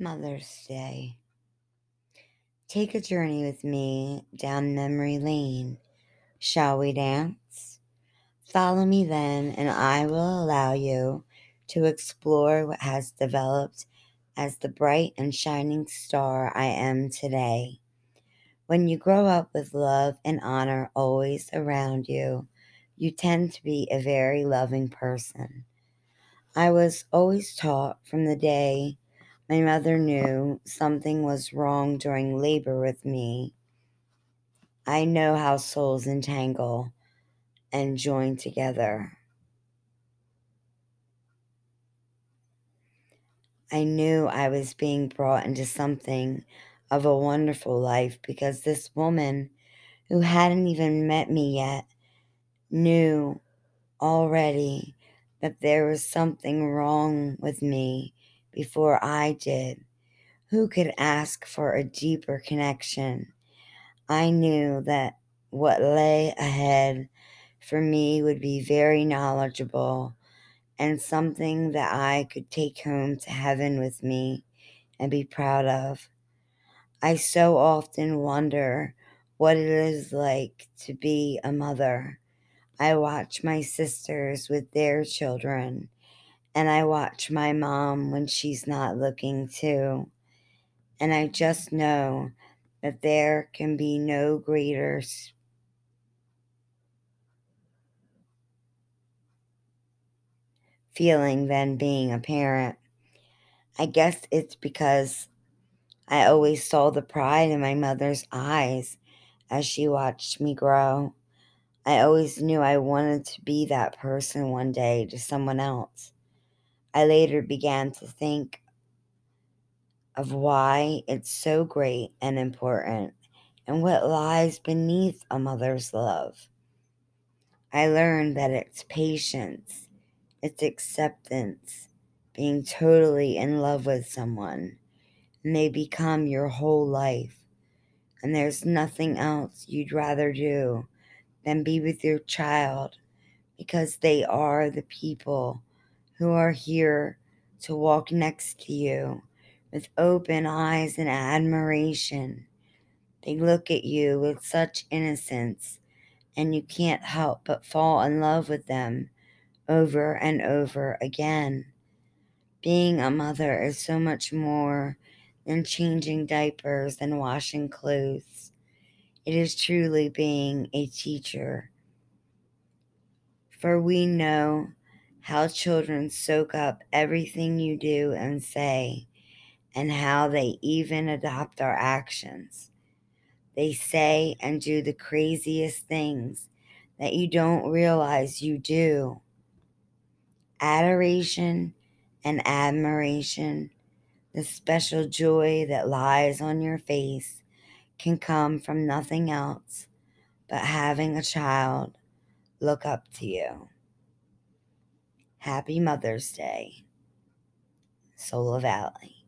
Mother's Day. Take a journey with me down memory lane. Shall we dance? Follow me then, and I will allow you to explore what has developed as the bright and shining star I am today. When you grow up with love and honor always around you, you tend to be a very loving person. I was always taught from the day my mother knew something was wrong during labor with me. I know how souls entangle and join together. I knew I was being brought into something of a wonderful life because this woman, who hadn't even met me yet, knew already that there was something wrong with me before I did. Who could ask for a deeper connection? I knew that what lay ahead for me would be very knowledgeable and something that I could take home to heaven with me and be proud of. I so often wonder what it is like to be a mother. I watch my sisters with their children, and I watch my mom when she's not looking too. And I just know that there can be no greater feeling than being a parent. I guess it's because I always saw the pride in my mother's eyes as she watched me grow. I always knew I wanted to be that person one day to someone else. I later began to think of why it's so great and important and what lies beneath a mother's love. I learned that it's patience, it's acceptance, being totally in love with someone, and they become your whole life. And there's nothing else you'd rather do than be with your child, because they are the people who are here to walk next to you with open eyes and admiration. They look at you with such innocence, and you can't help but fall in love with them over and over again. Being a mother is so much more than changing diapers and washing clothes. It is truly being a teacher. For we know how children soak up everything you do and say, and how they even adopt our actions. They say and do the craziest things that you don't realize you do. Adoration and admiration, the special joy that lies on your face, can come from nothing else but having a child look up to you. Happy Mother's Day, Sola Valley.